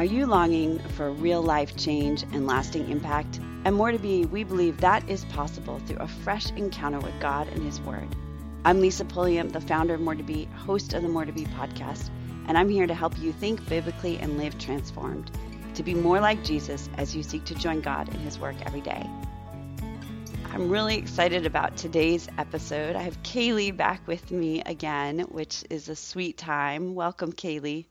Are you longing for real life change and lasting impact? And more to be, we believe that is possible through a fresh encounter with God and His Word. I'm Lisa Pulliam, the founder of More to Be, host of the More to Be podcast, and I'm here to help you think biblically and live transformed, to be more like Jesus as you seek to join God in His work every day. I'm really excited about today's episode. I have Kaylee back with me again, which is a sweet time. Welcome, Kaylee.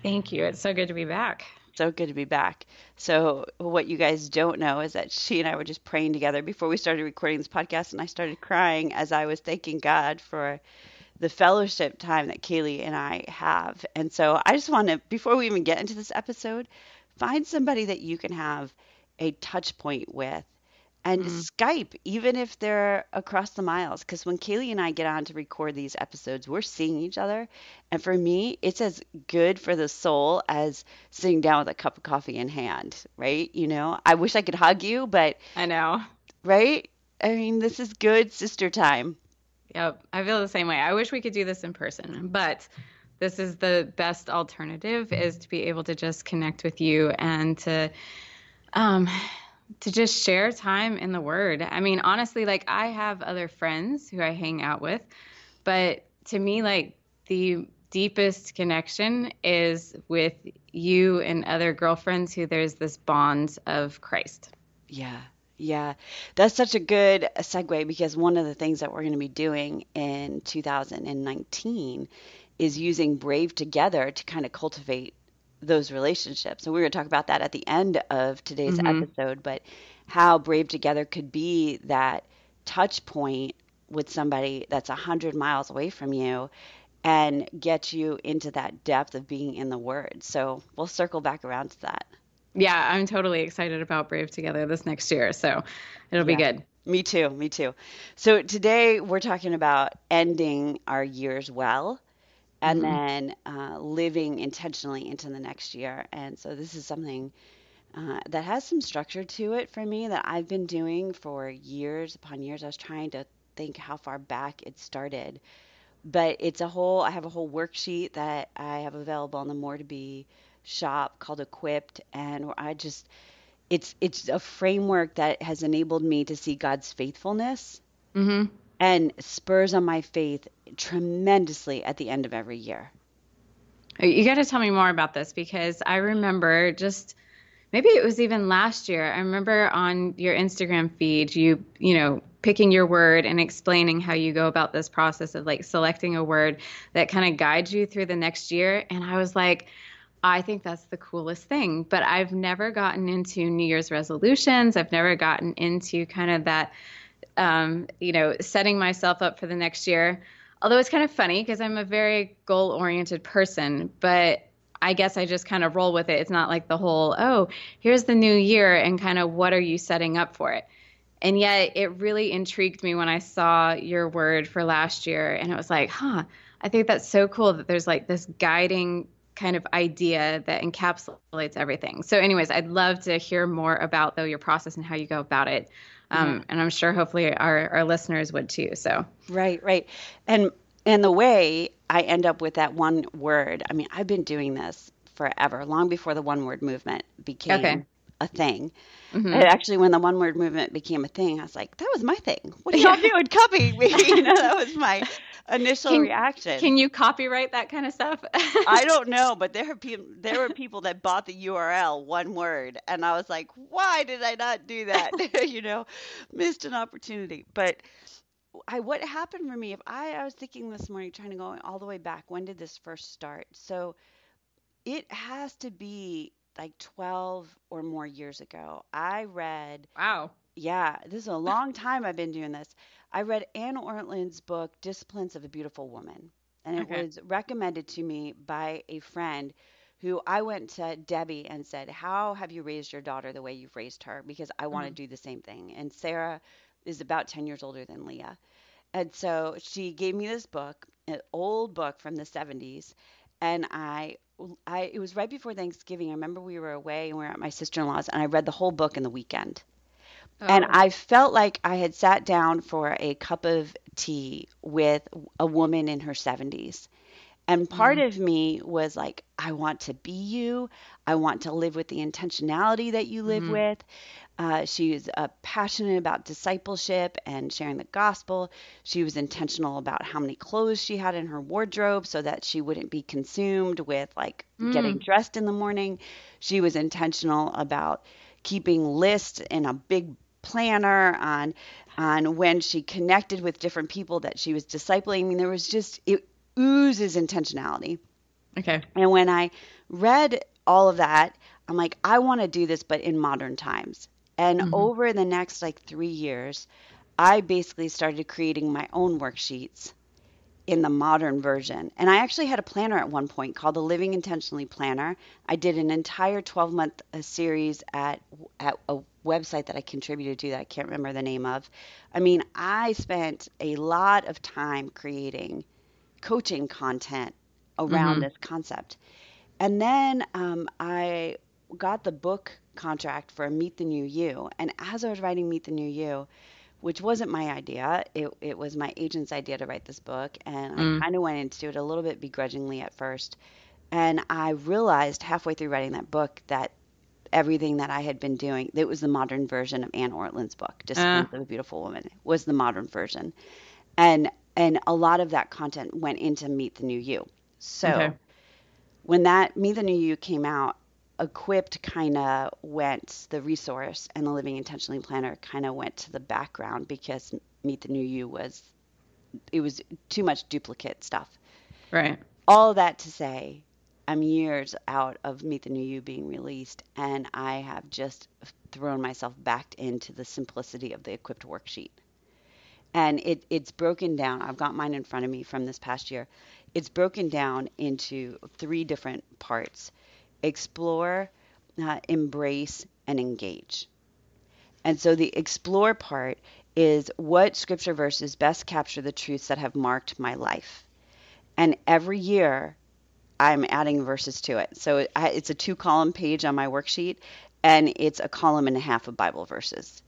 Thank you. It's so good to be back. So good to be back. So what you guys don't know is that she and I were just praying together before we started recording this podcast, and I started crying as I was thanking God for the fellowship time that Kaylee and I have. And so I just want to, before we even get into this episode, find somebody that you can have a touch point with. And Skype, even if they're across the miles, because when Kaylee and I get on to record these episodes, we're seeing each other. And for me, it's as good for the soul as sitting down with a cup of coffee in hand, right? You know, I wish I could hug you, but I know, right? I mean, this is good sister time. Yep. I feel the same way. I wish we could do this in person, but this is the best alternative, is to be able to just connect with you and to just share time in the Word. I mean, honestly, like, I have other friends who I hang out with, but to me, like, the deepest connection is with you and other girlfriends who there's this bond of Christ. Yeah. That's such a good segue, because one of the things that we're going to be doing in 2019 is using Brave Together to kind of cultivate those relationships. And we're going to talk about that at the end of today's episode, but how Brave Together could be that touch point with somebody that's 100 miles away from you and get you into that depth of being in the Word. So we'll circle back around to that. Yeah, I'm totally excited about Brave Together this next year. So it'll be good. Me too. So today we're talking about ending our years well, and then living intentionally into the next year. And so this is something that has some structure to it for me that I've been doing for years upon years. I was trying to think how far back it started, but I have a whole worksheet that I have available on the More to Be shop called Equipped. And it's a framework that has enabled me to see God's faithfulness and spurs on my faith tremendously at the end of every year. You got to tell me more about this, because I remember maybe it was even last year. I remember on your Instagram feed, you picking your word and explaining how you go about this process of, like, selecting a word that kind of guides you through the next year. And I was like, I think that's the coolest thing, but I've never gotten into New Year's resolutions. I've never gotten into kind of that, setting myself up for the next year. Although it's kind of funny, because I'm a very goal-oriented person, but I guess I just kind of roll with it. It's not like the whole, oh, here's the new year and kind of what are you setting up for it? And yet it really intrigued me when I saw your word for last year. And it was like, I think that's so cool that there's, like, this guiding kind of idea that encapsulates everything. So anyways, I'd love to hear more about your process and how you go about it. And I'm sure hopefully our listeners would too. So, right. And the way I end up with that one word, I mean, I've been doing this forever, long before the one word movement became a thing. And actually, when the one word movement became a thing, I was like, that was my thing. What are y'all doing? Copy me. That was my initial reaction. Can you copyright that kind of stuff? I don't know, but there were people that bought the URL, one word, and I was like, why did I not do that? Missed an opportunity. But what happened for me, if I was thinking this morning, trying to go all the way back, when did this first start? So it has to be like 12 or more years ago. I read... Wow. Yeah, this is a long time I've been doing this. I read Anne Ortland's book, Disciplines of a Beautiful Woman. And it was recommended to me by a friend who I went to Debbie and said, how have you raised your daughter the way you've raised her? Because I want to do the same thing. And Sarah is about 10 years older than Leah. And so she gave me this book, an old book from the 70s. And it was right before Thanksgiving. I remember we were away and we were at my sister-in-law's, and I read the whole book in the weekend. Oh. And I felt like I had sat down for a cup of tea with a woman in her 70s. And part of me was like, I want to be you. I want to live with the intentionality that you live with. She was passionate about discipleship and sharing the gospel. She was intentional about how many clothes she had in her wardrobe so that she wouldn't be consumed with like getting dressed in the morning. She was intentional about keeping lists in a big planner on when she connected with different people that she was discipling. I mean, there was just, it oozes intentionality. Okay. And when I read all of that, I'm like, I want to do this, but in modern times. And over the next like 3 years, I basically started creating my own worksheets in the modern version. And I actually had a planner at one point called the Living Intentionally Planner. I did an entire 12-month series at a website that I contributed to that I can't remember the name of. I mean, I spent a lot of time creating coaching content around this concept. And then I got the book contract for Meet the New You. And as I was writing Meet the New You, which wasn't my idea, it was my agent's idea to write this book. And I kind of went into it a little bit begrudgingly at first. And I realized halfway through writing that book that everything that I had been doing, it was the modern version of Anne Ortland's book, Disciplines of a Beautiful Woman, was the modern version. And a lot of that content went into Meet the New You. So when that Meet the New You came out, Equipped kind of went, the resource, and the Living Intentionally Planner kind of went to the background because Meet the New You was too much duplicate stuff. Right. All that to say, I'm years out of Meet the New You being released, and I have just thrown myself back into the simplicity of the Equipped worksheet. And it's broken down. I've got mine in front of me from this past year. It's broken down into 3 different parts. Explore, embrace, and engage. And so the explore part is what scripture verses best capture the truths that have marked my life. And every year I'm adding verses to it. So it's a 2-column page on my worksheet, and it's a column and a half of Bible verses.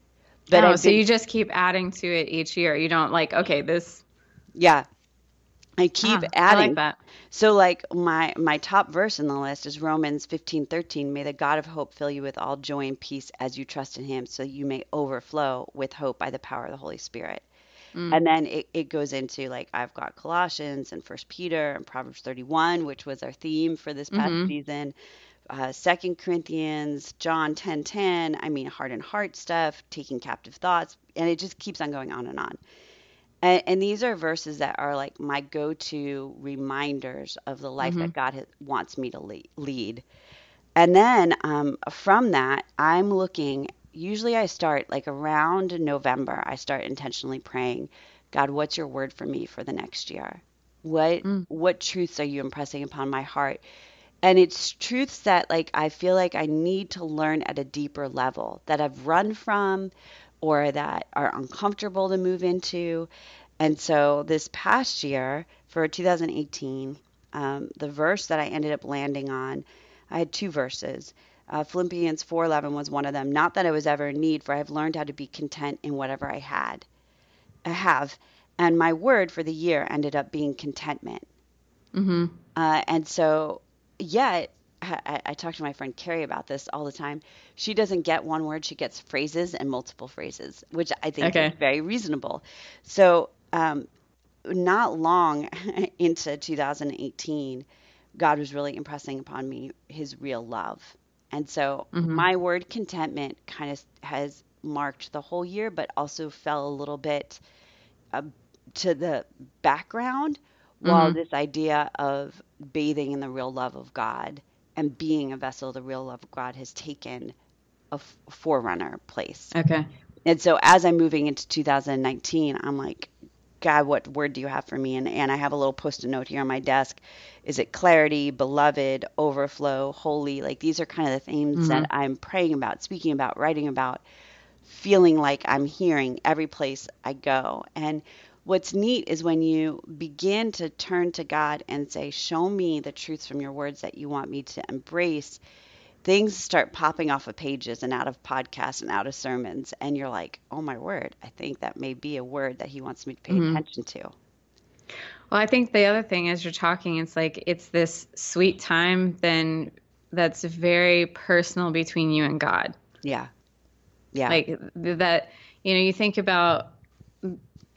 But so you just keep adding to it each year. You don't like, okay, this. Yeah. I keep adding. I like that. So like my top verse in the list is Romans 15:13. May the God of hope fill you with all joy and peace as you trust in him, so you may overflow with hope by the power of the Holy Spirit. And then it goes into like, I've got Colossians and 1 Peter and Proverbs 31, which was our theme for this past season. 2 Corinthians, John 10:10. I mean, heart and heart stuff, taking captive thoughts. And it just keeps on going on and on. And these are verses that are like my go-to reminders of the life that God wants me to lead. And then from that, I'm looking, usually I start like around November, I start intentionally praying, God, what's your word for me for the next year? What truths are you impressing upon my heart? And it's truths that like I feel like I need to learn at a deeper level that I've run from, or that are uncomfortable to move into. And so this past year, for 2018, the verse that I ended up landing on, I had 2 verses. Philippians 4:11 was one of them. Not that I was ever in need, for I have learned how to be content in whatever I have. And my word for the year ended up being contentment. And so, I talk to my friend Carrie about this all the time. She doesn't get one word. She gets phrases and multiple phrases, which I think is very reasonable. So not long into 2018, God was really impressing upon me his real love. And so my word contentment kind of has marked the whole year, but also fell a little bit to the background while this idea of bathing in the real love of God and being a vessel, the real love of God has taken a forerunner place. Okay. And so as I'm moving into 2019, I'm like, God, what word do you have for me? And I have a little post-it note here on my desk. Is it clarity, beloved, overflow, holy? Like these are kind of the themes that I'm praying about, speaking about, writing about, feeling like I'm hearing every place I go. And what's neat is when you begin to turn to God and say, show me the truths from your words that you want me to embrace, things start popping off of pages and out of podcasts and out of sermons. And you're like, oh my word, I think that may be a word that he wants me to pay attention to. Well, I think the other thing as you're talking, it's like it's this sweet time then that's very personal between you and God. Yeah. Yeah. Like that, you know, you think about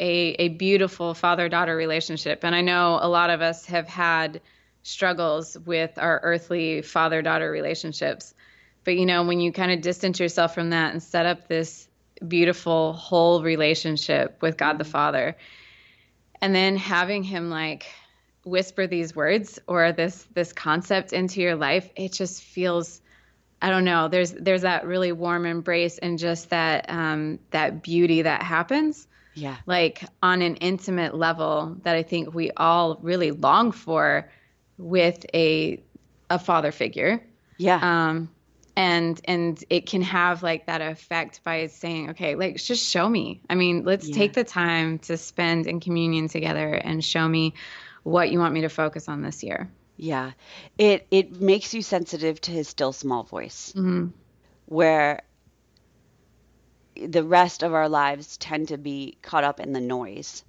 a beautiful father-daughter relationship. And I know a lot of us have had struggles with our earthly father-daughter relationships. But, you know, when you kind of distance yourself from that and set up this beautiful whole relationship with God the Father, and then having him like whisper these words or this concept into your life, it just feels, I don't know, there's that really warm embrace and just that beauty that happens. Yeah. Like on an intimate level that I think we all really long for with a father figure. Yeah. And it can have like that effect by saying, okay, like just show me. I mean, let's take the time to spend in communion together and show me what you want me to focus on this year. Yeah. It makes you sensitive to his still small voice, mm-hmm. where the rest of our lives tend to be caught up in the noise.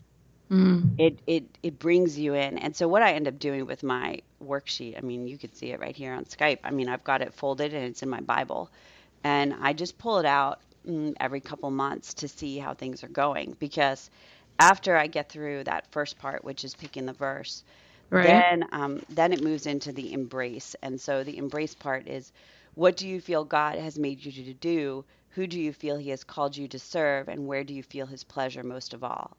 Mm. It brings you in. And so what I end up doing with my worksheet, I mean, you can see it right here on Skype. I mean, I've got it folded and it's in my Bible. And I just pull it out every couple months to see how things are going. Because after I get through that first part, which is picking the verse, right. Then it moves into the embrace. And so the embrace part is, what do you feel God has made you to do? Who do you feel he has called you to serve? And where do you feel his pleasure most of all?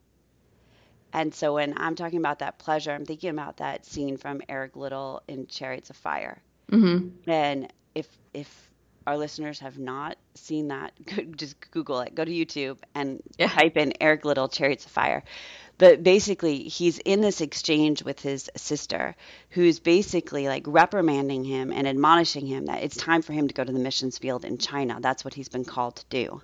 And so when I'm talking about that pleasure, I'm thinking about that scene from Eric Liddell in Chariots of Fire. Mm-hmm. And if our listeners have not seen that, just Google it. Go to YouTube and type in Eric Liddell, Chariots of Fire. But basically, he's in this exchange with his sister, who's basically like reprimanding him and admonishing him that it's time for him to go to the missions field in China. That's what he's been called to do.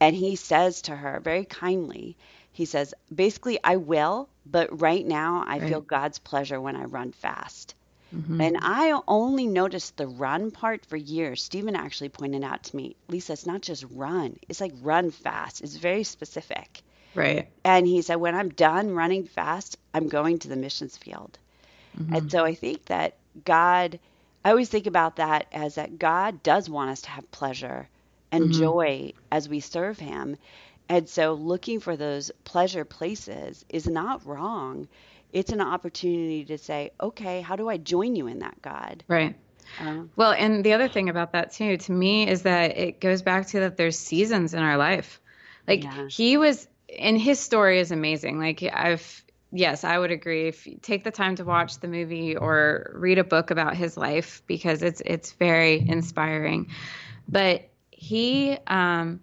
And he says to her very kindly, he says, basically, I will, but right now I feel God's pleasure when I run fast. Mm-hmm. And I only noticed the run part for years. Stephen actually pointed out to me, Lisa, it's not just run. It's like run fast. It's very specific. Right. And he said, when I'm done running fast, I'm going to the missions field. Mm-hmm. And so I think that God, I always think about that as that God does want us to have pleasure and mm-hmm. joy as we serve him. And so looking for those pleasure places is not wrong. It's an opportunity to say, okay, how do I join you in that, God? Right. Well, and the other thing about that too, to me, is that it goes back to that there's seasons in our life. Like he was... And his story is amazing. Like I would agree. If you take the time to watch the movie or read a book about his life, because it's very inspiring, but he, and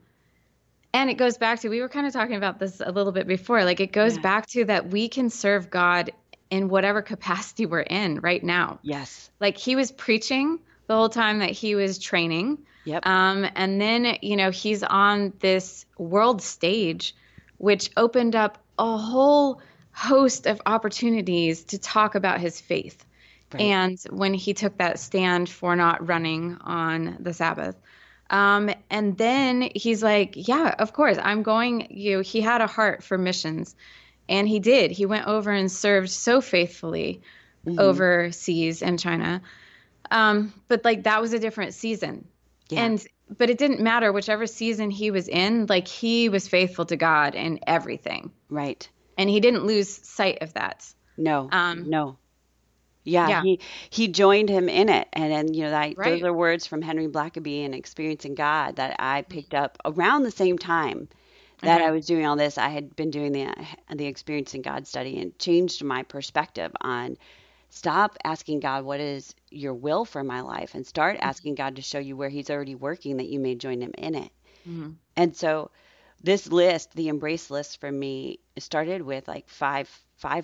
it goes back to, we were kind of talking about this a little bit before, like it goes back to that we can serve God in whatever capacity we're in right now. Yes. Like he was preaching the whole time that he was training. Yep. And then, you know, he's on this world stage, which opened up a whole host of opportunities to talk about his faith. Right. And when he took that stand for not running on the Sabbath. And then he's like, yeah, of course, I'm going. He had a heart for missions. And he did. He went over and served so faithfully overseas in China. But like that was a different season. Yeah. But it didn't matter whichever season he was in, like he was faithful to God in everything. Right. And he didn't lose sight of that. No, no. Yeah. He joined him in it. And then, you know, those are words from Henry Blackaby in Experiencing God that I picked up around the same time that I was doing all this. I had been doing the Experiencing God study and changed my perspective on stop asking God, what is your will for my life? And start asking God to show you where he's already working that you may join him in it. Mm-hmm. And so this list, the embrace list for me, started with like five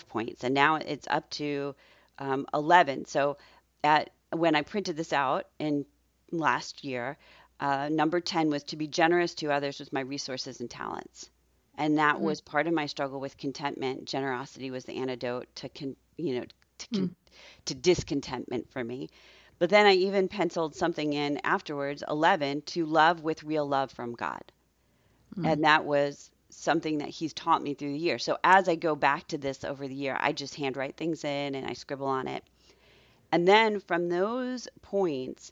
points. And now it's up to 11. So when I printed this out in last year, number 10 was to be generous to others with my resources and talents. And that was part of my struggle with contentment. Generosity was the antidote to discontentment for me. But then I even penciled something in afterwards, 11, to love with real love from God. And that was something that he's taught me through the year. So as I go back to this over the year, I just handwrite things in and I scribble on it. And then from those points,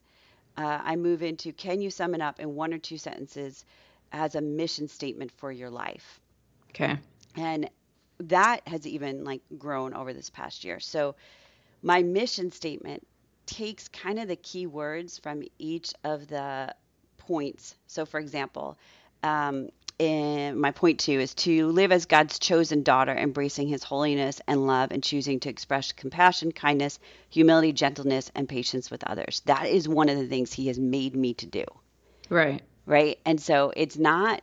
I move into, can you sum it up in one or two sentences as a mission statement for your life? Okay. And that has even like grown over this past year. So my mission statement takes kind of the key words from each of the points. So for example, and my point 2 is to live as God's chosen daughter, embracing his holiness and love and choosing to express compassion, kindness, humility, gentleness, and patience with others. That is one of the things he has made me to do. Right. Right. And so it's not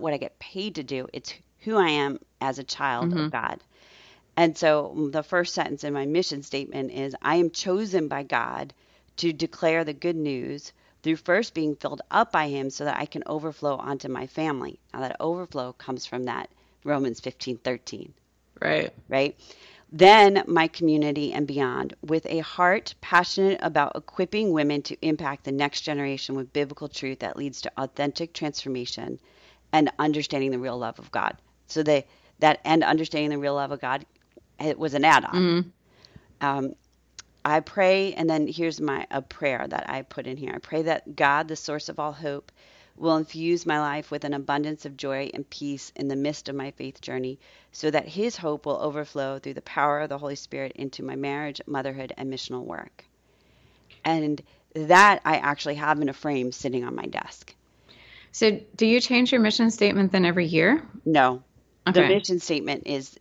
what I get paid to do. It's who I am as a child of God. And so the first sentence in my mission statement is, I am chosen by God to declare the good news through first being filled up by him so that I can overflow onto my family. Now that overflow comes from that Romans 15:13. Right. Right. Then my community and beyond, with a heart passionate about equipping women to impact the next generation with biblical truth that leads to authentic transformation and understanding the real love of God. So understanding the real love of God, it was an add-on. Mm-hmm. I pray, and then here's a prayer that I put in here. I pray that God, the source of all hope, will infuse my life with an abundance of joy and peace in the midst of my faith journey so that his hope will overflow through the power of the Holy Spirit into my marriage, motherhood, and missional work. And that I actually have in a frame sitting on my desk. So do you change your mission statement then every year? No. Okay. The mission statement is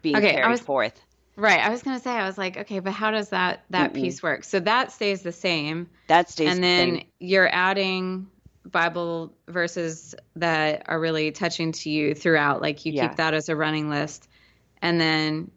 being carried forth. Right. I was going to say, I was like, okay, but how does that piece work? So that stays the same. That stays the same. And then you're adding Bible verses that are really touching to you throughout. Like you keep that as a running list. And then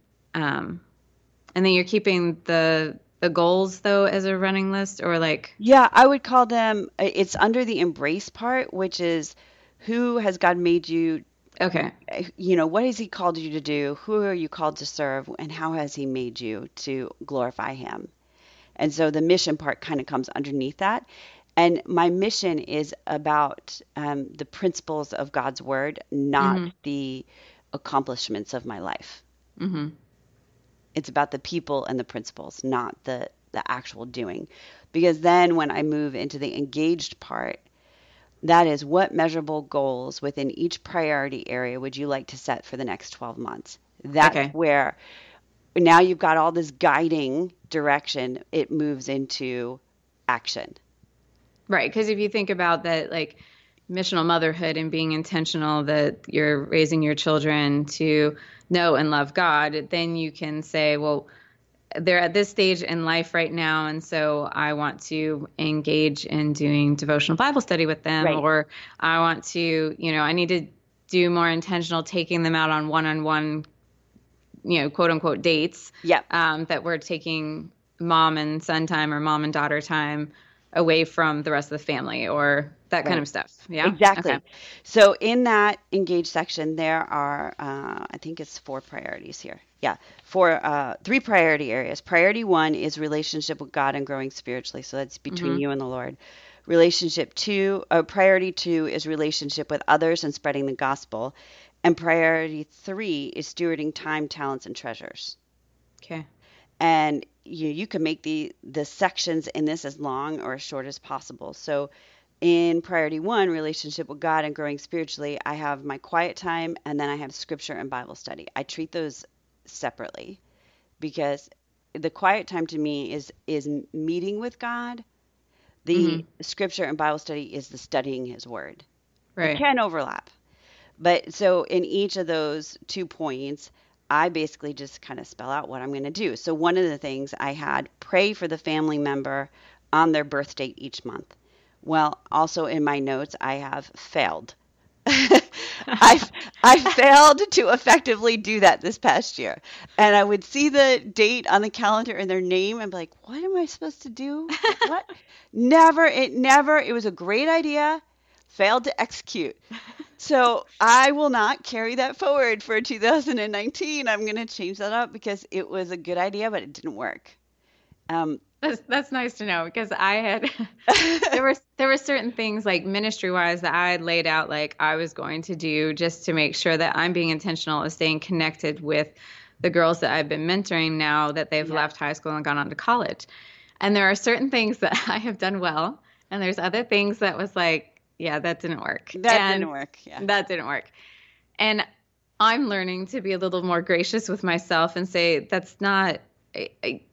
you're keeping the goals though as a running list, or like. Yeah, I would call them, it's under the embrace part, which is who has God made you. Okay. You know, what has he called you to do? Who are you called to serve? And how has he made you to glorify him? And so the mission part kind of comes underneath that. And my mission is about the principles of God's word, not the accomplishments of my life. Mm-hmm. It's about the people and the principles, not the actual doing. Because then when I move into the engaged part, that is, what measurable goals within each priority area would you like to set for the next 12 months? That's where now you've got all this guiding direction. It moves into action. Right. Because if you think about that, like missional motherhood and being intentional that you're raising your children to know and love God, then you can say, well, they're at this stage in life right now, and so I want to engage in doing devotional Bible study with them, or I want to, you know, I need to do more intentional taking them out on one-on-one, you know, quote-unquote dates. Yep. That we're taking mom and son time or mom and daughter time away from the rest of the family, or that kind of stuff. Yeah, exactly. Okay. So in that engage section, there are, I think it's 4 priorities here. Yeah, 3 priority areas. Priority 1 is relationship with God and growing spiritually. So that's between you and the Lord. Priority 2 is relationship with others and spreading the gospel. And priority 3 is stewarding time, talents, and treasures. Okay. And you can make the sections in this as long or as short as possible. So in priority 1, relationship with God and growing spiritually, I have my quiet time, and then I have scripture and Bible study. I treat those separately because the quiet time to me is meeting with God. The scripture and Bible study is the studying his word. Right. It can overlap. But so in each of those 2 points, I basically just kind of spell out what I'm going to do. So one of the things I had, pray for the family member on their birth date each month. Well, also in my notes, I have failed. I failed to effectively do that this past year. And I would see the date on the calendar and their name and be like, what am I supposed to do? What? It was a great idea. Failed to execute. So I will not carry that forward for 2019. I'm going to change that up because it was a good idea, but it didn't work. That's nice to know, because I had, there were certain things like ministry wise that I had laid out, like I was going to do just to make sure that I'm being intentional of staying connected with the girls that I've been mentoring now that they've left high school and gone on to college. And there are certain things that I have done well. And there's other things that was like, yeah, that didn't work. And I'm learning to be a little more gracious with myself and say, that's not,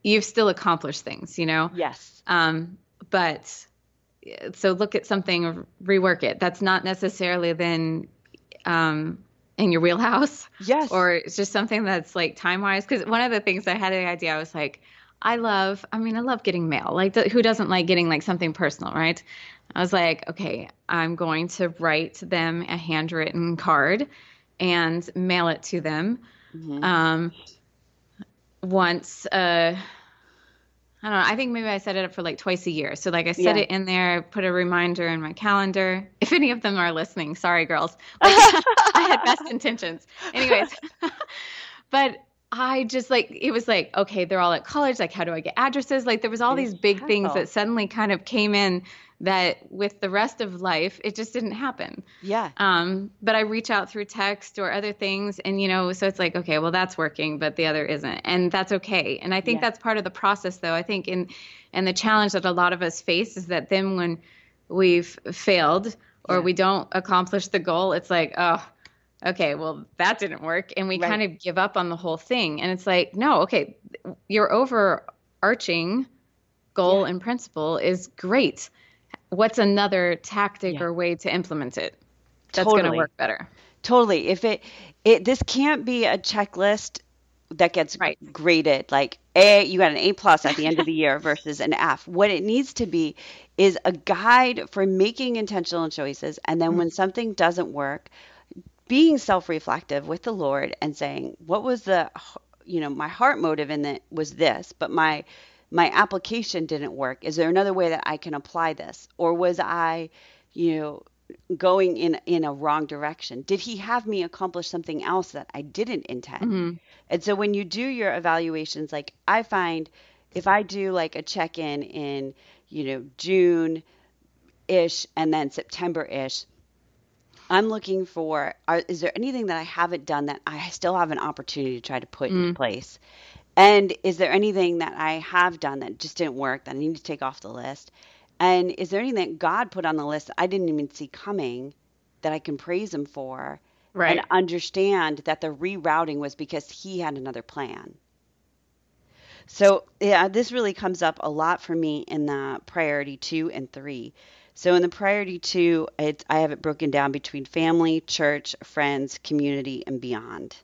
you've still accomplished things, you know? Yes. But so look at something, rework it. That's not necessarily then, in your wheelhouse. Yes. Or it's just something that's like time-wise. Cause one of the things I had an idea, I was like, I love getting mail. Like who doesn't like getting like something personal, right? I was like, okay, I'm going to write them a handwritten card and mail it to them. Mm-hmm. Once, I don't know, I think maybe I set it up for like twice a year. So like I set it in there, put a reminder in my calendar. If any of them are listening, sorry, girls. Like, I had best intentions. Anyways, but I just like, it was like, okay, they're all at college. Like, how do I get addresses? Like there was all these big things that suddenly kind of came in that with the rest of life, it just didn't happen. Yeah. But I reach out through text or other things and, you know, so it's like, okay, well that's working, but the other isn't. And that's okay. And I think that's part of the process though. I think and the challenge that a lot of us face is that then when we've failed or we don't accomplish the goal, it's like, oh, okay, well, that didn't work. And we kind of give up on the whole thing. And it's like, no, okay, your overarching goal and principle is great. What's another tactic or way to implement it that's going to work better? Totally. If it this can't be a checklist that gets graded, like you got an A+ at the end of the year versus an F. What it needs to be is a guide for making intentional choices. And then when something doesn't work, being self-reflective with the Lord and saying, what was the, you know, my heart motive in it was this, but my application didn't work. Is there another way that I can apply this? Or was I, you know, going in a wrong direction? Did he have me accomplish something else that I didn't intend? Mm-hmm. And so when you do your evaluations, like I find if I do like a check-in in, you know, June-ish and then September-ish, I'm looking for, is there anything that I haven't done that I still have an opportunity to try to put into place? And is there anything that I have done that just didn't work that I need to take off the list? And is there anything that God put on the list that I didn't even see coming that I can praise him for and understand that the rerouting was because he had another plan? So yeah, this really comes up a lot for me in the priority 2 and 3. So in the priority 2, I have it broken down between family, church, friends, community, and beyond.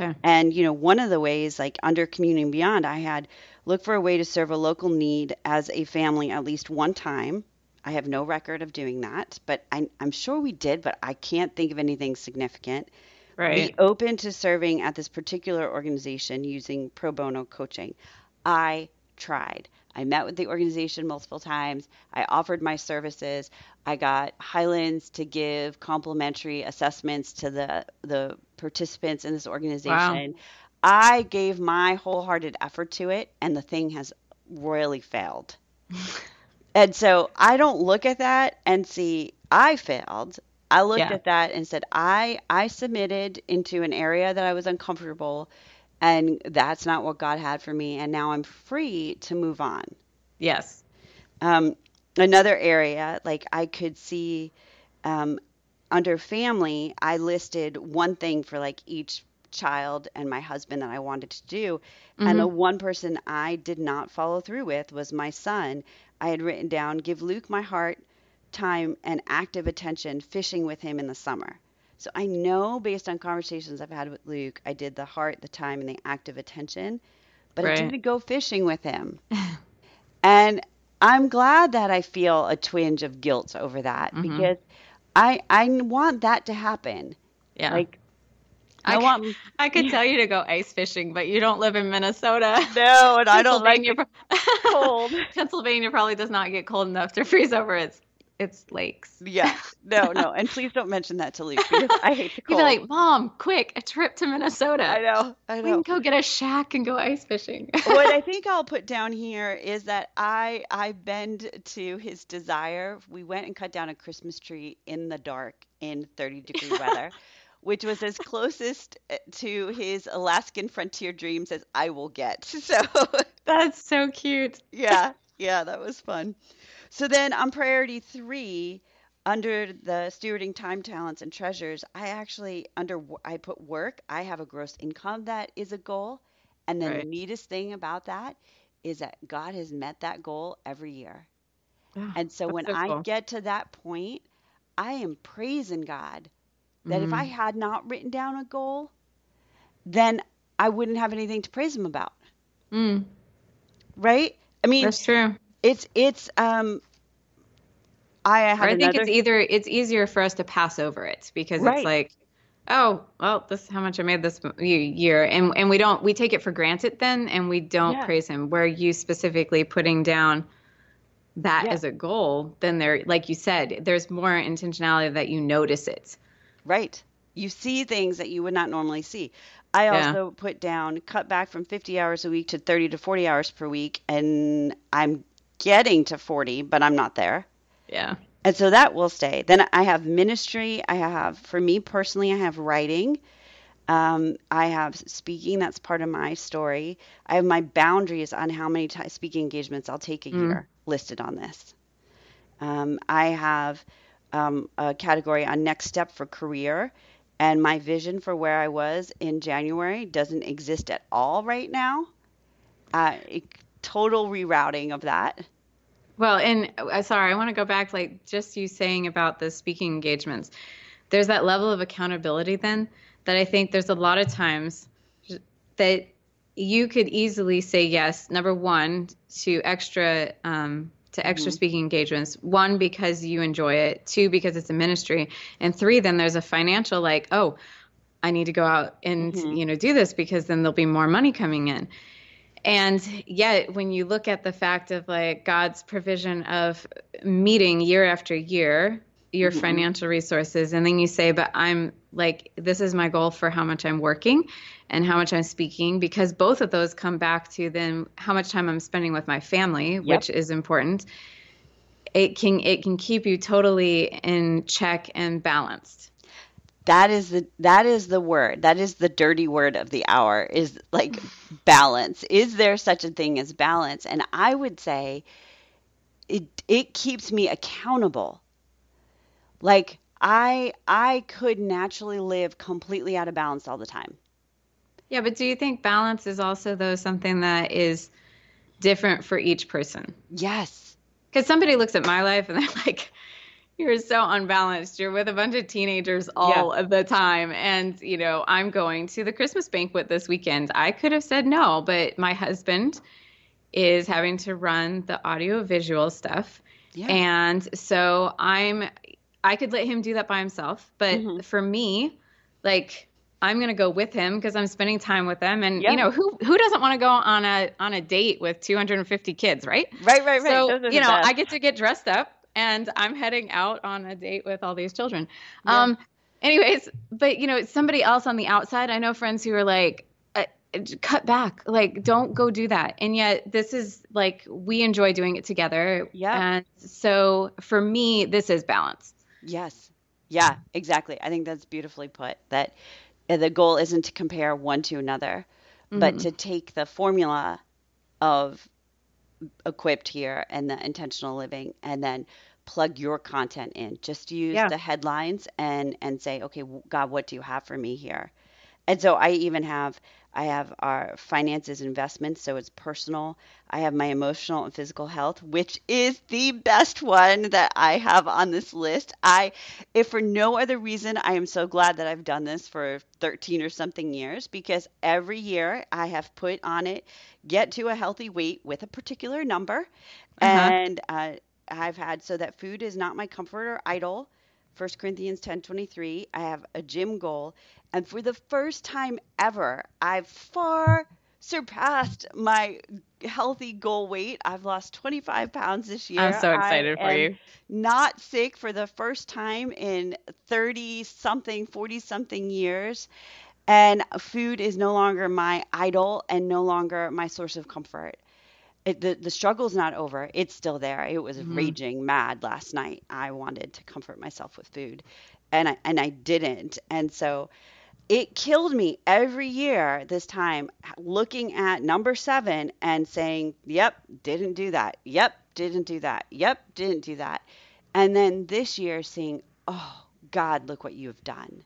Okay. And, you know, one of the ways, like under community and beyond, I had look for a way to serve a local need as a family at least one time. I have no record of doing that, but I'm sure we did, but I can't think of anything significant. Right. Be open to serving at this particular organization using pro bono coaching. I tried. I met with the organization multiple times. I offered my services. I got Highlands to give complimentary assessments to the participants in this organization. Wow. I gave my wholehearted effort to it, and the thing has royally failed. And so I don't look at that and see, I failed. I looked at that and said, I submitted into an area that I was uncomfortable. And that's not what God had for me. And now I'm free to move on. Yes. Another area, like I could see under family, I listed one thing for like each child and my husband that I wanted to do. Mm-hmm. And the one person I did not follow through with was my son. I had written down, give Luke my heart, time, and active attention, fishing with him in the summer. So I know based on conversations I've had with Luke, I did the heart, the time, and the active attention, but I didn't go fishing with him. And I'm glad that I feel a twinge of guilt over that because I want that to happen. Yeah. Like I could tell you to go ice fishing, but you don't live in Minnesota. No, and I don't like it cold. Pennsylvania probably does not get cold enough to freeze over its it's lakes. Yeah. No. And please don't mention that to Luke, because I hate the cold. You'd be like, Mom, quick, a trip to Minnesota. I know. We can go get a shack and go ice fishing. What I think I'll put down here is that I bend to his desire. We went and cut down a Christmas tree in the dark in 30-degree weather, which was as closest to his Alaskan frontier dreams as I will get. So that's so cute. Yeah, that was fun. So then on priority 3, under the stewarding time, talents, and treasures, I put work. I have a gross income that is a goal. And then The neatest thing about that is that God has met that goal every year. Yeah, and so when I get to that point, I am praising God that if I had not written down a goal, then I wouldn't have anything to praise him about. Mm. Right? I mean, that's true. I think it's easier for us to pass over it, because It's like, oh, well, this is how much I made this year. And we take it for granted then, and we don't praise him. Where you specifically putting down that as a goal, then there, like you said, there's more intentionality that you notice it. Right. You see things that you would not normally see. I also put down, cut back from 50 hours a week to 30 to 40 hours per week. And I'm getting to 40, but I'm not there. Yeah. And so that will stay. Then I have ministry. For me personally, I have writing. I have speaking. That's part of my story. I have my boundaries on how many speaking engagements I'll take a year listed on this. I have a category on next step for career. And my vision for where I was in January doesn't exist at all right now. Total rerouting of that. Well, and sorry, I want to go back, like just you saying about the speaking engagements. There's that level of accountability then that I think there's a lot of times that you could easily say yes, number one, to extra speaking engagements. 1, because you enjoy it. 2, because it's a ministry. And 3, then there's a financial, like, oh, I need to go out and, do this, because then there'll be more money coming in. And yet when you look at the fact of like God's provision of meeting year after year, your financial resources, and then you say, but I'm like, this is my goal for how much I'm working and how much I'm speaking, because both of those come back to then how much time I'm spending with my family, which is important. It can keep you totally in check and balanced. That is the word. That is the dirty word of the hour, is like balance. Is there such a thing as balance? And I would say it keeps me accountable. Like I could naturally live completely out of balance all the time. Yeah, but do you think balance is also, though, something that is different for each person? Yes. Because somebody looks at my life and they're like, you're so unbalanced. You're with a bunch of teenagers all of the time. And, I'm going to the Christmas banquet this weekend. I could have said no, but my husband is having to run the audiovisual stuff. Yeah. And so I could let him do that by himself. But for me, like, I'm going to go with him because I'm spending time with them. And, who doesn't want to go on a date with 250 kids, right? Right. So, I get to get dressed up and I'm heading out on a date with all these children. Yeah. Anyways, but, it's somebody else on the outside. I know friends who are like, cut back, like, don't go do that. And yet this is like, we enjoy doing it together. Yeah. And so for me, this is balance. Yes. Yeah, exactly. I think that's beautifully put, that the goal isn't to compare one to another, but to take the formula of Equipped here and the intentional living, and then plug your content in. Just use the headlines and say, okay, God, what do you have for me here? And so I have our finances, investments, so it's personal. I have my emotional and physical health, which is the best one that I have on this list. If for no other reason, I am so glad that I've done this for 13 or something years, because every year I have put on it, get to a healthy weight with a particular number. And I've had, so that food is not my comfort or idol. 1 Corinthians 10:23. I have a gym goal. And for the first time ever, I've far surpassed my healthy goal weight. I've lost 25 pounds this year. I'm so excited for you. Not sick for the first time in 40 something years. And food is no longer my idol and no longer my source of comfort. The struggle's not over. It's still there. It was raging mad last night. I wanted to comfort myself with food, and I didn't. And so it killed me every year this time, looking at number 7 and saying, yep, didn't do that. Yep, didn't do that. Yep, didn't do that. And then this year seeing, oh, God, look what you've done.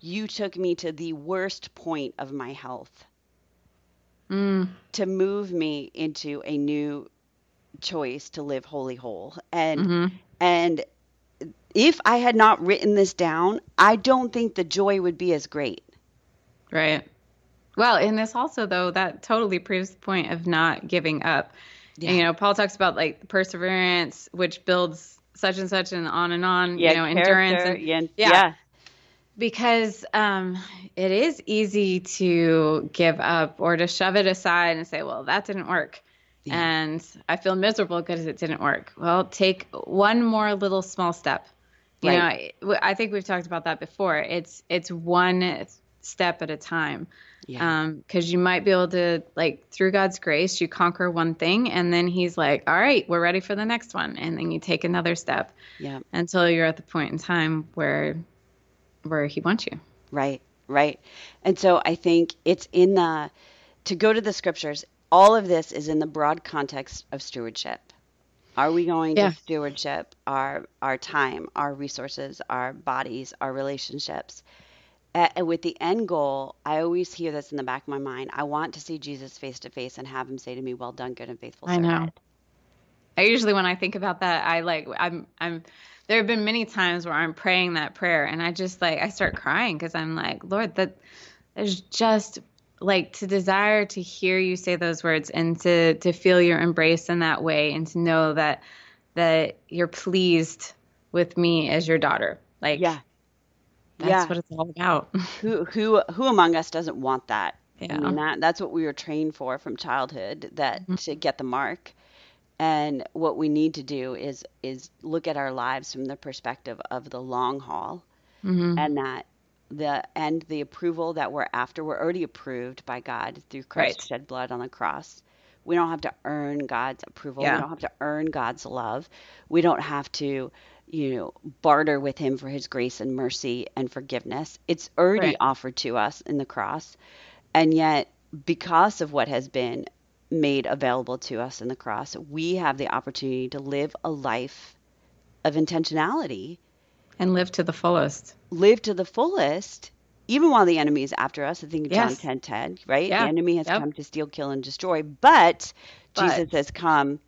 You took me to the worst point of my health to move me into a new choice to live holy whole. And if I had not written this down, I don't think the joy would be as great. Right. Well, and this also, though, that totally proves the point of not giving up. Yeah. And, you know, Paul talks about like perseverance, which builds such and such and on and on, yeah, you know, endurance. And, yeah. Because it is easy to give up or to shove it aside and say, well, that didn't work. Yeah. And I feel miserable because it didn't work. Well, take one more little small step. You know, I think we've talked about that before. It's one step at a time. Yeah. Because you might be able to, like, through God's grace, you conquer one thing. And then he's like, all right, we're ready for the next one. And then you take another step until you're at the point in time where he wants you. Right. And so I think it's to go to the scriptures, all of this is in the broad context of stewardship. Are we going to stewardship our time, our resources, our bodies, our relationships? And with the end goal, I always hear this in the back of my mind. I want to see Jesus face to face and have him say to me, well done, good and faithful servant. I know. I usually, when I think about that, there have been many times where I'm praying that prayer and I just I start crying because I'm like, Lord, that there's just to desire to hear you say those words and to feel your embrace in that way and to know that you're pleased with me as your daughter. That's what it's all about. Who among us doesn't want that? Yeah. I mean, that's what we were trained for from childhood, that to get the mark. And what we need to do is look at our lives from the perspective of the long haul, and that the approval that we're after, we're already approved by God through Christ's shed blood on the cross. We don't have to earn God's approval. Yeah. We don't have to earn God's love. We don't have to, barter with him for his grace and mercy and forgiveness. It's already offered to us in the cross. And yet, because of what has been made available to us in the cross, we have the opportunity to live a life of intentionality and live to the fullest, even while the enemy is after us. I think of John 10:10, right? Yeah. The enemy has come to steal, kill, and destroy, but Jesus has come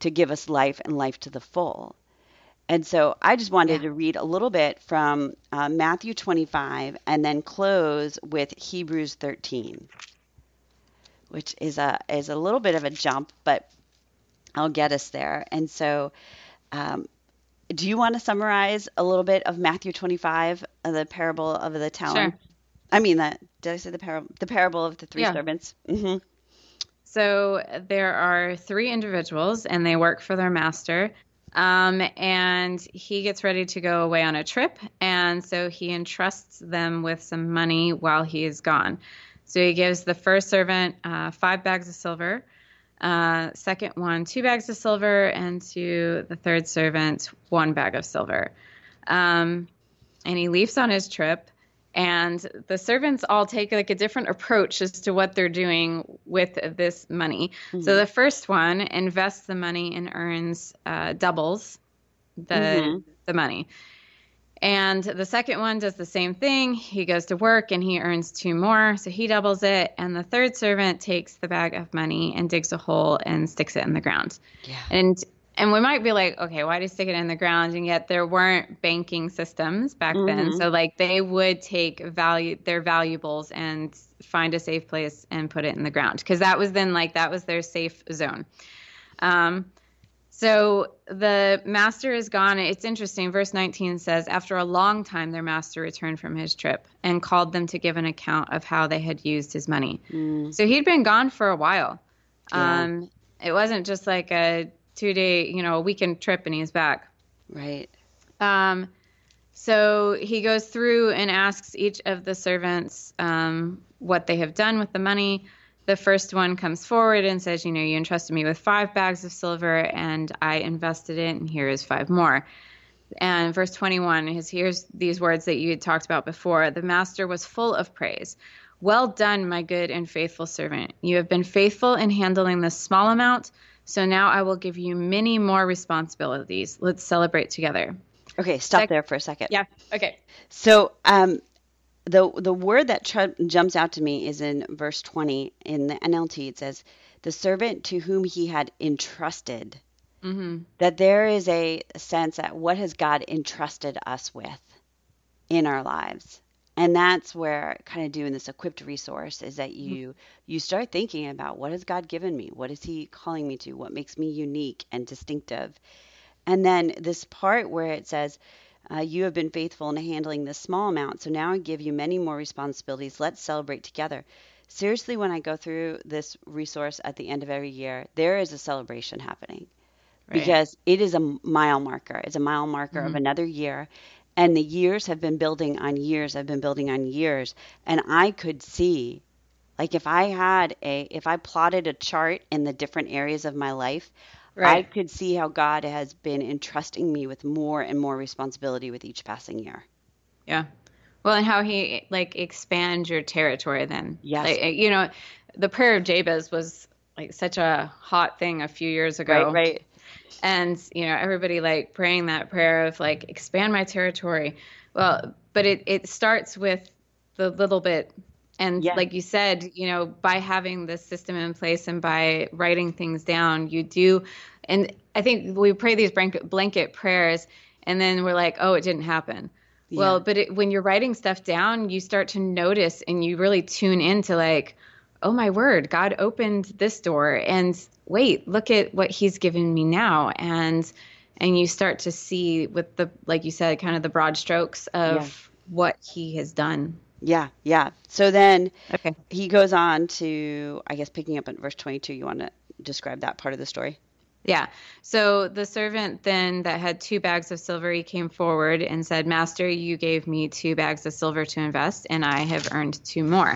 to give us life and life to the full. And so I just wanted to read a little bit from Matthew 25 and then close with Hebrews 13. Which is a little bit of a jump, but I'll get us there. And so, do you want to summarize a little bit of Matthew 25, the parable of the talent? Sure. I mean, did I say the parable of the three servants? Mm-hmm. So there are 3 individuals, and they work for their master. And he gets ready to go away on a trip, and so he entrusts them with some money while he is gone. So he gives the first servant 5 bags of silver, second one 2 bags of silver, and to the third servant 1 bag of silver. And he leaves on his trip, and the servants all take a different approach as to what they're doing with this money. Mm-hmm. So the first one invests the money and earns doubles the money. And the second one does the same thing. He goes to work and he earns 2 more, so he doubles it. And the third servant takes the bag of money and digs a hole and sticks it in the ground. Yeah. And we might be like, okay, why do you stick it in the ground? And yet there weren't banking systems back then. So they would take their valuables and find a safe place and put it in the ground, because that was their safe zone. So the master is gone. It's interesting. Verse 19 says, after a long time, their master returned from his trip and called them to give an account of how they had used his money. Mm. So he'd been gone for a while. Yeah. It wasn't just like a 2-day, a weekend trip and he's back. Right. So he goes through and asks each of the servants what they have done with the money. The first one comes forward and says, you entrusted me with 5 bags of silver and I invested it, and here is 5 more. And verse 21 is, here's these words that you had talked about before. The master was full of praise. Well done, my good and faithful servant. You have been faithful in handling this small amount, so now I will give you many more responsibilities. Let's celebrate together. Okay, stop there for a second. Yeah, okay. So, The word that jumps out to me is in verse 20 in the NLT. It says, the servant to whom he had entrusted. Mm-hmm. That there is a sense that what has God entrusted us with in our lives. And that's where kind of doing this equipped resource is that you start thinking about, what has God given me? What is he calling me to? What makes me unique and distinctive? And then this part where it says, you have been faithful in handling this small amount, so now I give you many more responsibilities. Let's celebrate together. Seriously, when I go through this resource at the end of every year, there is a celebration happening, right? Because it is a mile marker. It's a mile marker of another year, and the years have been building on years. I've been building on years, and I could see, like if I plotted a chart in the different areas of my life, right, I could see how God has been entrusting me with more and more responsibility with each passing year. Yeah. Well, and how he expands your territory then. Yes. The prayer of Jabez was such a hot thing a few years ago. Right. And, everybody praying that prayer of expand my territory. Well, but it starts with the little bit. And like you said, by having this system in place and by writing things down, you do. And I think we pray these blanket prayers and then we're like, oh, it didn't happen. Yeah. Well, but when you're writing stuff down, you start to notice and you really tune into oh, my word, God opened this door, and wait, look at what he's given me now. And you start to see with the, like you said, kind of the broad strokes of what he has done. Yeah. So then he goes on to, I guess, picking up at verse 22, you want to describe that part of the story? Yeah. So the servant then that had 2 bags of silver, he came forward and said, Master, you gave me 2 bags of silver to invest, and I have earned 2 more.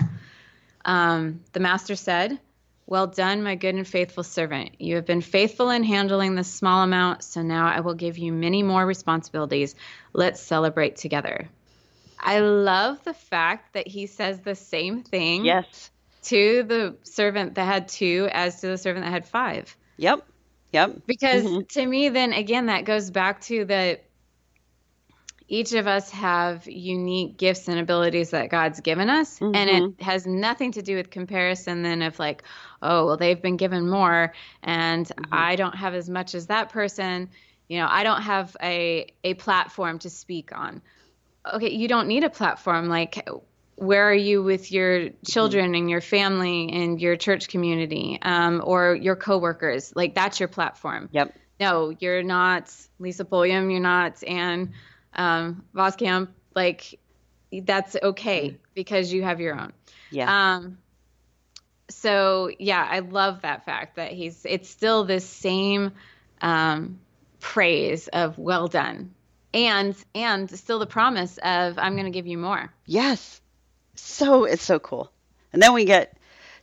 The master said, well done, my good and faithful servant. You have been faithful in handling this small amount, so now I will give you many more responsibilities. Let's celebrate together. I love the fact that he says the same thing to the servant that had 2 as to the servant that had 5. Yep. Because to me, then again, that goes back to that each of us have unique gifts and abilities that God's given us. Mm-hmm. And it has nothing to do with comparison then of oh, well, they've been given more and I don't have as much as that person. I don't have a platform to speak on. Okay, you don't need a platform. Where are you with your children and your family and your church community or your coworkers? That's your platform. Yep. No, you're not Lisa Pulliam. You're not Ann Voskamp. That's okay because you have your own. Yeah. So, yeah, I love that fact that it's still this same praise of well done. And still the promise of, I'm going to give you more. Yes. So it's so cool. And then we get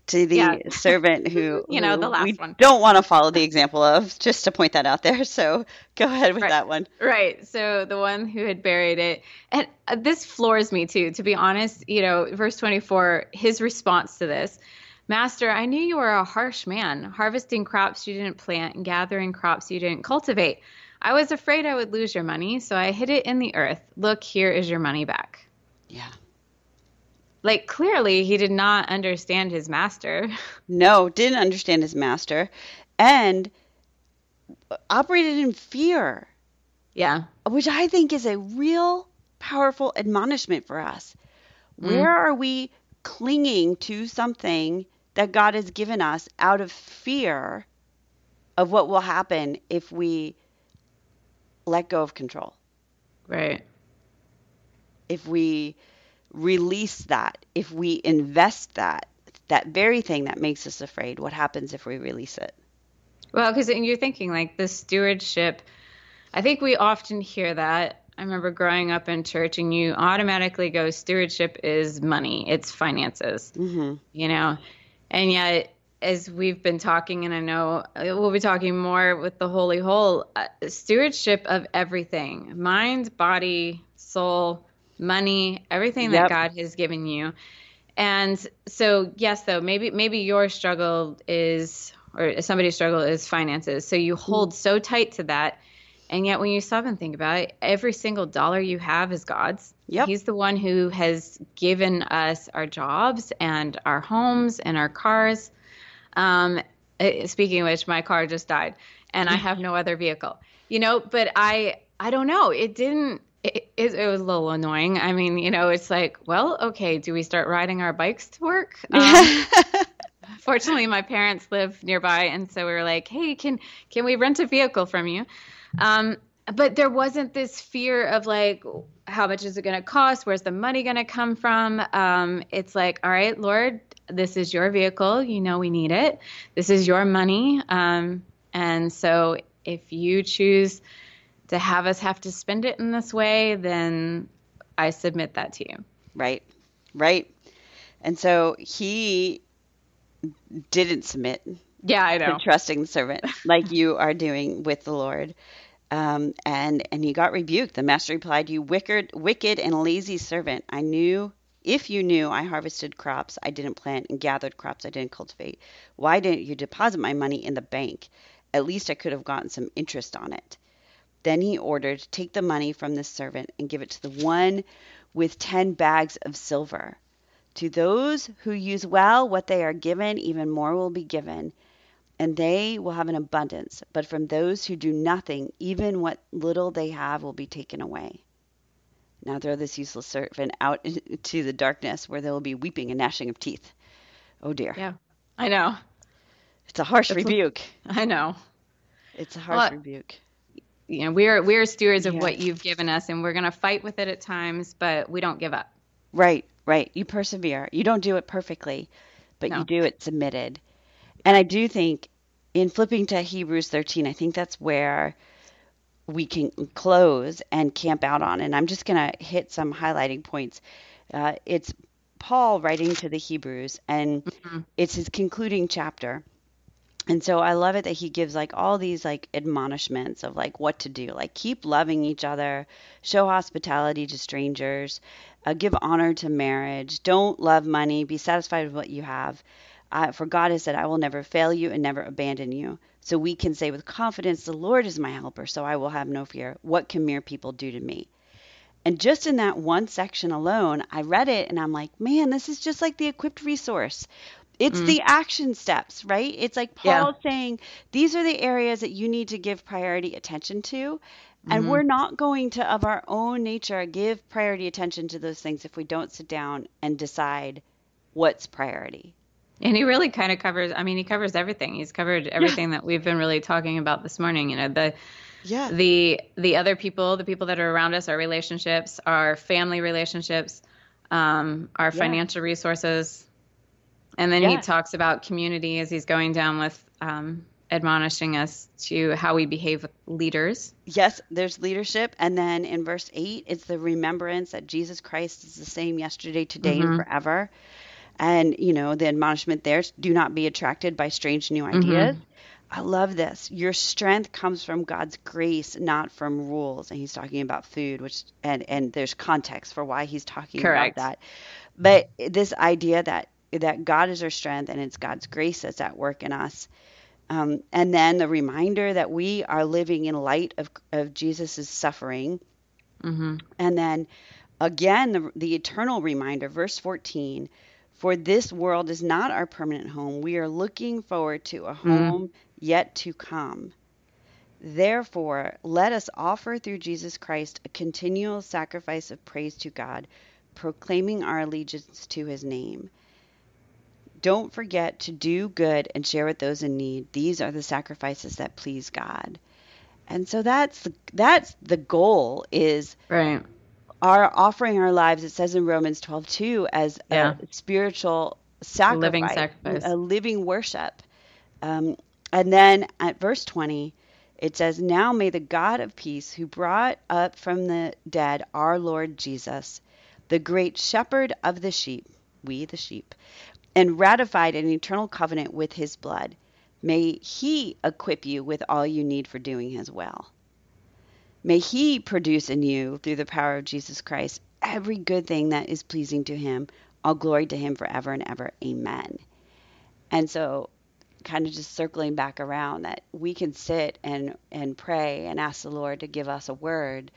to the servant who, the last we one. Don't want to follow the example of, just to point that out there. So go ahead with that one. Right. So the one who had buried it, and this floors me too, to be honest, verse 24, his response to this, Master, I knew you were a harsh man, harvesting crops you didn't plant and gathering crops you didn't cultivate. I was afraid I would lose your money, so I hid it in the earth. Look, here is your money back. Yeah. Clearly, he did not understand his master. No, didn't understand his master. And operated in fear. Yeah. Which I think is a real powerful admonishment for us. Where are we clinging to something that God has given us out of fear of what will happen if we let go of control. Right. If we release that, if we invest that very thing that makes us afraid, what happens if we release it? Well, because you're thinking like the stewardship, I think we often hear that. I remember growing up in church and you automatically go stewardship is money, it's finances, mm-hmm. you know, and yet as we've been talking, and I know we'll be talking more with the Holy Whole, stewardship of everything, mind, body, soul, money, everything that God has given you. And so, yes, though, maybe your struggle is, or somebody's struggle is finances. So you hold so tight to that. And yet when you stop and think about it, every single dollar you have is God's. Yep. He's the one who has given us our jobs and our homes and our cars. Speaking of which, my car just died and I have no other vehicle, you know, but I don't know. It was a little annoying. I mean, you know, it's like, well, okay, do we start riding our bikes to work? Fortunately, my parents live nearby. And so we were like, hey, can we rent a vehicle from you? But there wasn't this fear of like, how much is it going to cost? Where's the money going to come from? It's like, all right, Lord, this is your vehicle. You know, we need it. This is your money. And so if you choose to have us have to spend it in this way, then I submit that to you. Right. Right. And so he didn't submit. Yeah, I know. To trusting the servant like you are doing with the Lord. And he got rebuked. The master replied, you wicked and lazy servant. I knew, if you knew, I harvested crops I didn't plant and gathered crops I didn't cultivate. Why didn't you deposit my money in the bank? At least I could have gotten some interest on it. Then he ordered, take the money from this servant and give it to the one with 10 bags of silver. To those who use well what they are given, even more will be given, and they will have an abundance. But from those who do nothing, even what little they have will be taken away. Now throw this useless servant out into the darkness where there will be weeping and gnashing of teeth. Oh, dear. Yeah, I know. It's a harsh rebuke. I know. It's a harsh rebuke. You know, we're stewards of what you've given us, and we're going to fight with it at times, but we don't give up. Right, right. You persevere. You don't do it perfectly, but you do it submitted. And I do think in flipping to Hebrews 13, I think that's where we can close and camp out on. And I'm just going to hit some highlighting points. It's Paul writing to the Hebrews, and mm-hmm. it's his concluding chapter. And so I love it that he gives like all these like admonishments of like what to do, like keep loving each other, show hospitality to strangers, give honor to marriage, don't love money, be satisfied with what you have. For God has said, I will never fail you and never abandon you. So we can say with confidence, the Lord is my helper, so I will have no fear. What can mere people do to me? And just in that one section alone, I read it and I'm like, man, this is just like the Equipped resource. It's the action steps, right? It's like Paul saying, these are the areas that you need to give priority attention to. And we're not going to, of our own nature, give priority attention to those things if we don't sit down and decide what's priority. And he really kind of covers, I mean, he covers everything. He's covered everything that we've been really talking about this morning. You know, the other people, the people that are around us, our relationships, our family relationships, our financial resources. And then he talks about community as he's going down with admonishing us to how we behave with leaders. Yes, there's leadership. And then in verse 8, it's the remembrance that Jesus Christ is the same yesterday, today, and forever. And, you know, the admonishment there is do not be attracted by strange new ideas. I love this. Your strength comes from God's grace, not from rules. And he's talking about food, which and there's context for why he's talking about that. But this idea that God is our strength and it's God's grace that's at work in us. And then the reminder that we are living in light of Jesus's suffering. And then again, the eternal reminder, verse 14, for this world is not our permanent home. We are looking forward to a home yet to come. Therefore, let us offer through Jesus Christ a continual sacrifice of praise to God, proclaiming our allegiance to his name. Don't forget to do good and share with those in need. These are the sacrifices that please God. And so that's the goal is right. Our offering our lives, it says in Romans 12:2, as a spiritual sacrifice, living sacrifice, a living worship. And then at verse 20, it says, "Now may the God of peace, who brought up from the dead our Lord Jesus, the great shepherd of the sheep," we the sheep, "and ratified an eternal covenant with his blood. May he equip you with all you need for doing his will. May he produce in you, through the power of Jesus Christ, every good thing that is pleasing to him. All glory to him forever and ever. Amen." And so kind of just circling back around, that we can sit and pray and ask the Lord to give us a word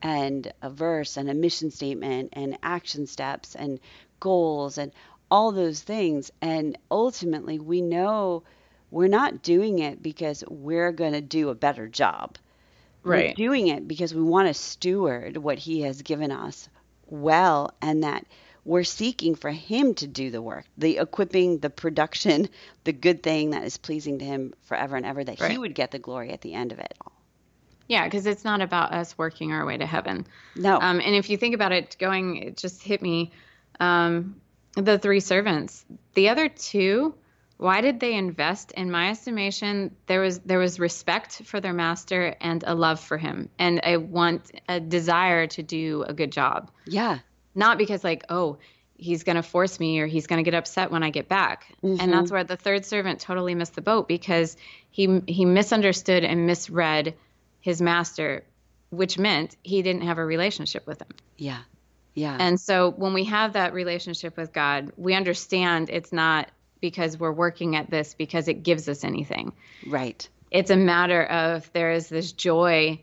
and a verse and a mission statement and action steps and goals and all those things. And ultimately, we know we're not doing it because we're going to do a better job. Right. We're doing it because we want to steward what he has given us well, and that we're seeking for him to do the work, the equipping, the production, the good thing that is pleasing to him forever and ever, that right. he would get the glory at the end of it all. Yeah, because it's not about us working our way to heaven. No. And if you think about it, it just hit me, the three servants. The other two, why did they invest? In my estimation, there was respect for their master and a love for him and a desire to do a good job. Yeah. Not because like, oh, he's going to force me or he's going to get upset when I get back. Mm-hmm. And that's where the third servant totally missed the boat, because he misunderstood and misread his master, which meant he didn't have a relationship with him. Yeah. Yeah. And so when we have that relationship with God, we understand it's not because we're working at this because it gives us anything. Right. It's a matter of there is this joy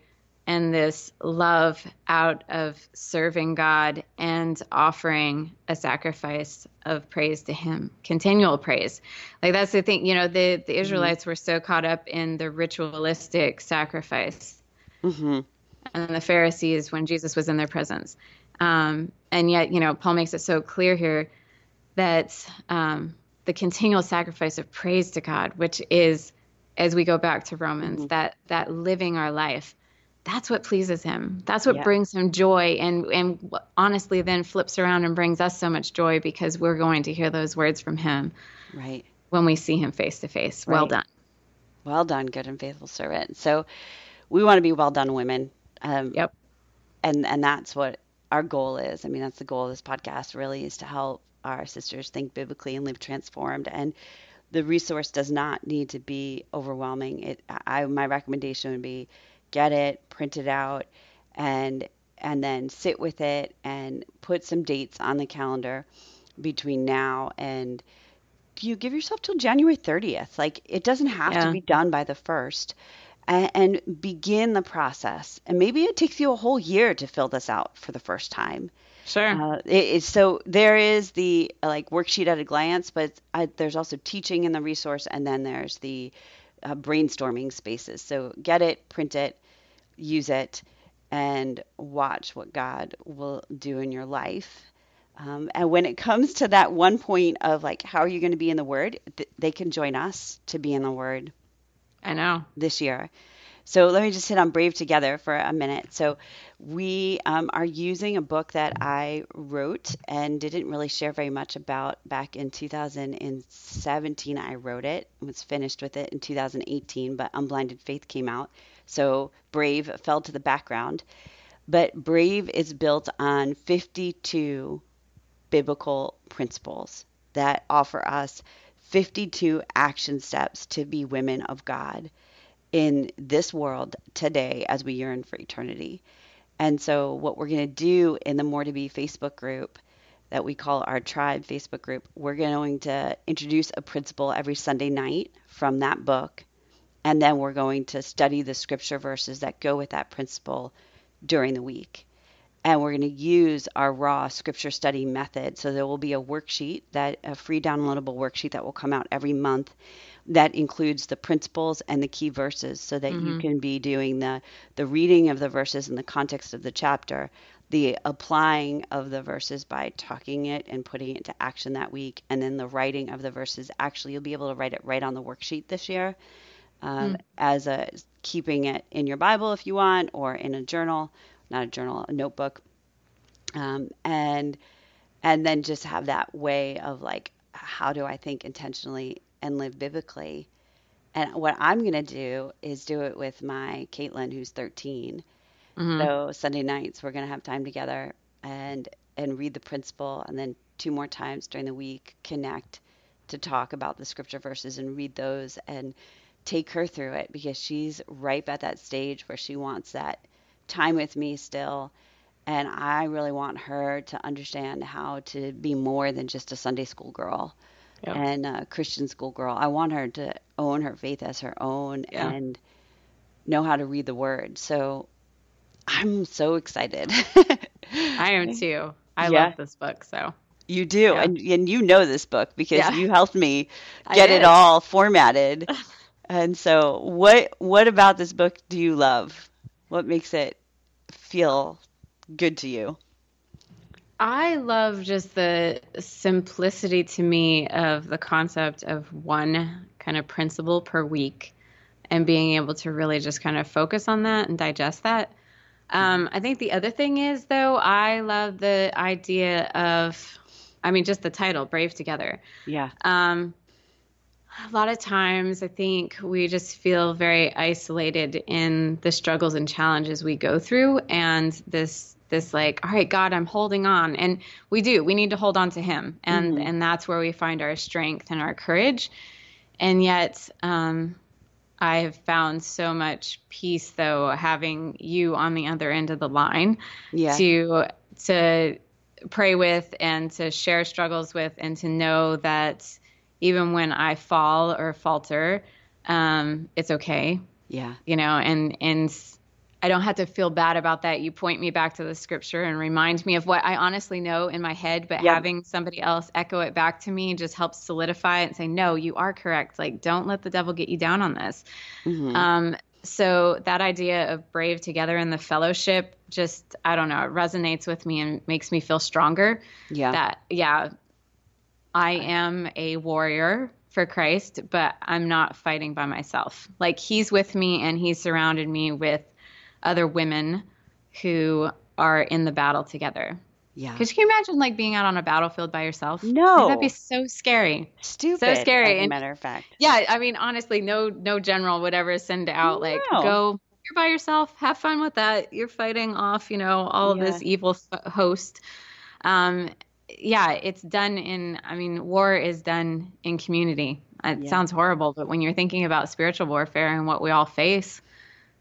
and this love out of serving God and offering a sacrifice of praise to him, continual praise. Like, that's the thing, the Israelites were so caught up in the ritualistic sacrifice and the Pharisees when Jesus was in their presence. And yet, Paul makes it so clear here that the continual sacrifice of praise to God, which is, as we go back to Romans, that living our life, that's what pleases him. That's what brings him joy. And honestly, then flips around and brings us so much joy, because we're going to hear those words from him. Right. When we see him face to face. Well done. Well done, good and faithful servant. So we want to be well done women. Yep. And that's what our goal is. I mean, that's the goal of this podcast, really, is to help our sisters think biblically and live transformed. And the resource does not need to be overwhelming. My recommendation would be, get it, print it out, and then sit with it and put some dates on the calendar between now and you give yourself till January 30th. Like, it doesn't have to be done by the 1st, and begin the process. And maybe it takes you a whole year to fill this out for the first time. Sure. So there is the worksheet at a glance, but there's also teaching in the resource. And then there's the brainstorming spaces. So get it, print it, use it, and watch what God will do in your life. And when it comes to that one point of how are you going to be in the Word, they can join us to be in the Word. I know. This year. So let me just hit on Brave Together for a minute. So we are using a book that I wrote and didn't really share very much about back in 2017. I wrote it and was finished with it in 2018, but Unblinded Faith came out. So Brave fell to the background. But Brave is built on 52 biblical principles that offer us 52 action steps to be women of God in this world today as we yearn for eternity. And so what we're going to do in the More to Be Facebook group that we call our tribe Facebook group, we're going to introduce a principle every Sunday night from that book. And then we're going to study the scripture verses that go with that principle during the week. And we're going to use our raw scripture study method. So there will be a worksheet, a free downloadable worksheet that will come out every month that includes the principles and the key verses so that you can be doing the reading of the verses in the context of the chapter, the applying of the verses by talking it and putting it into action that week, and then the writing of the verses. Actually, you'll be able to write it right on the worksheet this year as a keeping it in your Bible if you want, or in a journal, not a journal, a notebook. And then just have that way of like, how do I think intentionally and live biblically? And what I'm going to do is do it with my Caitlin, who's 13. So Sunday nights, we're going to have time together and read the principle. And then two more times during the week, connect to talk about the scripture verses and read those and take her through it, because she's ripe at that stage where she wants that time with me still. And I really want her to understand how to be more than just a Sunday school girl and a Christian school girl. I want her to own her faith as her own and know how to read the word. So I'm so excited. I am too. I love this book. So you do. Yeah. And you know this book because you helped me get it all formatted. And so what about this book do you love? What makes it feel good to you? I love just the simplicity to me of the concept of one kind of principle per week and being able to really just kind of focus on that and digest that. I think the other thing is, though, I love the idea of, I mean, just the title, Brave Together. Yeah. A lot of times I think we just feel very isolated in the struggles and challenges we go through, and this like, all right, God, I'm holding on. And we need to hold on to him. And, and that's where we find our strength and our courage. And yet, I have found so much peace, though, having you on the other end of the line to pray with and to share struggles with, and to know that even when I fall or falter, it's okay. Yeah. You know, and I don't have to feel bad about that. You point me back to the scripture and remind me of what I honestly know in my head, but having somebody else echo it back to me just helps solidify it and say, no, you are correct. Like, don't let the devil get you down on this. So that idea of Brave Together and the fellowship just, I don't know, it resonates with me and makes me feel stronger. Yeah. I am a warrior for Christ, but I'm not fighting by myself. Like, he's with me and he's surrounded me with other women who are in the battle together. Yeah. Because can you imagine like being out on a battlefield by yourself? No. Like, that'd be so scary. Stupid. So scary. As a matter of fact. Yeah. I mean, honestly, no general would ever send out like, go, you're by yourself, have fun with that. You're fighting off, you know, all of this evil host. It's done war is done in community. It sounds horrible, but when you're thinking about spiritual warfare and what we all face,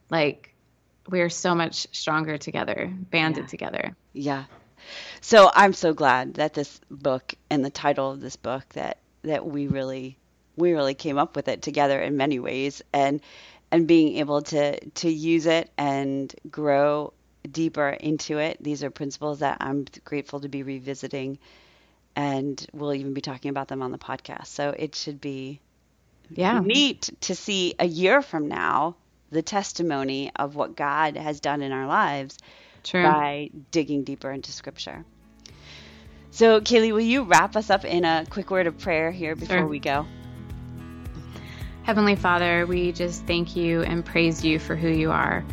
like, we're so much stronger together, banded together. Yeah. So I'm so glad that this book and the title of this book that we really came up with it together in many ways, and being able to use it and grow deeper into it. These are principles that I'm grateful to be revisiting, and we'll even be talking about them on the podcast. So it should be neat to see a year from now the testimony of what God has done in our lives by digging deeper into scripture. So Kaylee, will you wrap us up in a quick word of prayer here before we go? Heavenly Father, we just thank you and praise you for who you are.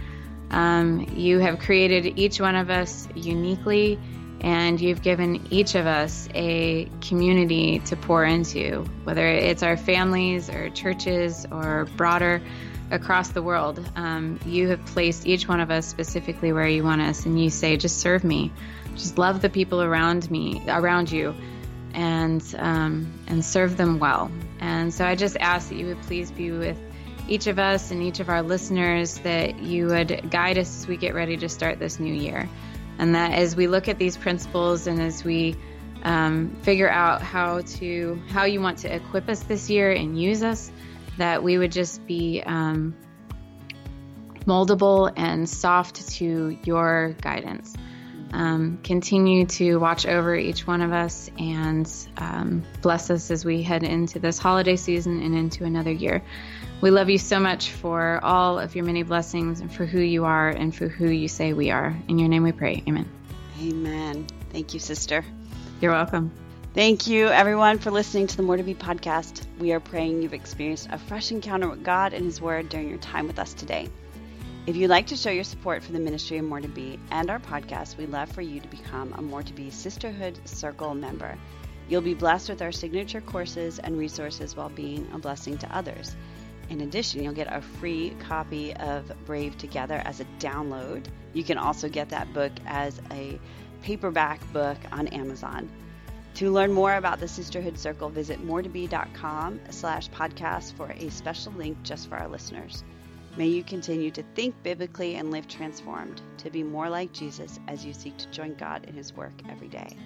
You have created each one of us uniquely, and you've given each of us a community to pour into, whether it's our families or churches or broader across the world. You have placed each one of us specifically where you want us, and you say, just serve me, just love the people around you, and serve them well. And so I just ask that you would please be with each of us and each of our listeners, that you would guide us as we get ready to start this new year. And that as we look at these principles and as we figure out how you want to equip us this year and use us, that we would just be moldable and soft to your guidance. continue to watch over each one of us and bless us as we head into this holiday season and into another year. We love you so much for all of your many blessings and for who you are and for who you say we are. In your name we pray. Amen. Amen. Thank you, sister. You're welcome. Thank you, everyone, for listening to the More to Be podcast. We are praying you've experienced a fresh encounter with God and His Word during your time with us today. If you'd like to show your support for the ministry of More to Be and our podcast, we'd love for you to become a More to Be Sisterhood Circle member. You'll be blessed with our signature courses and resources while being a blessing to others. In addition, you'll get a free copy of Brave Together as a download. You can also get that book as a paperback book on Amazon. To learn more about the Sisterhood Circle, visit moretobe.com/podcast for a special link just for our listeners. May you continue to think biblically and live transformed to be more like Jesus as you seek to join God in His work every day.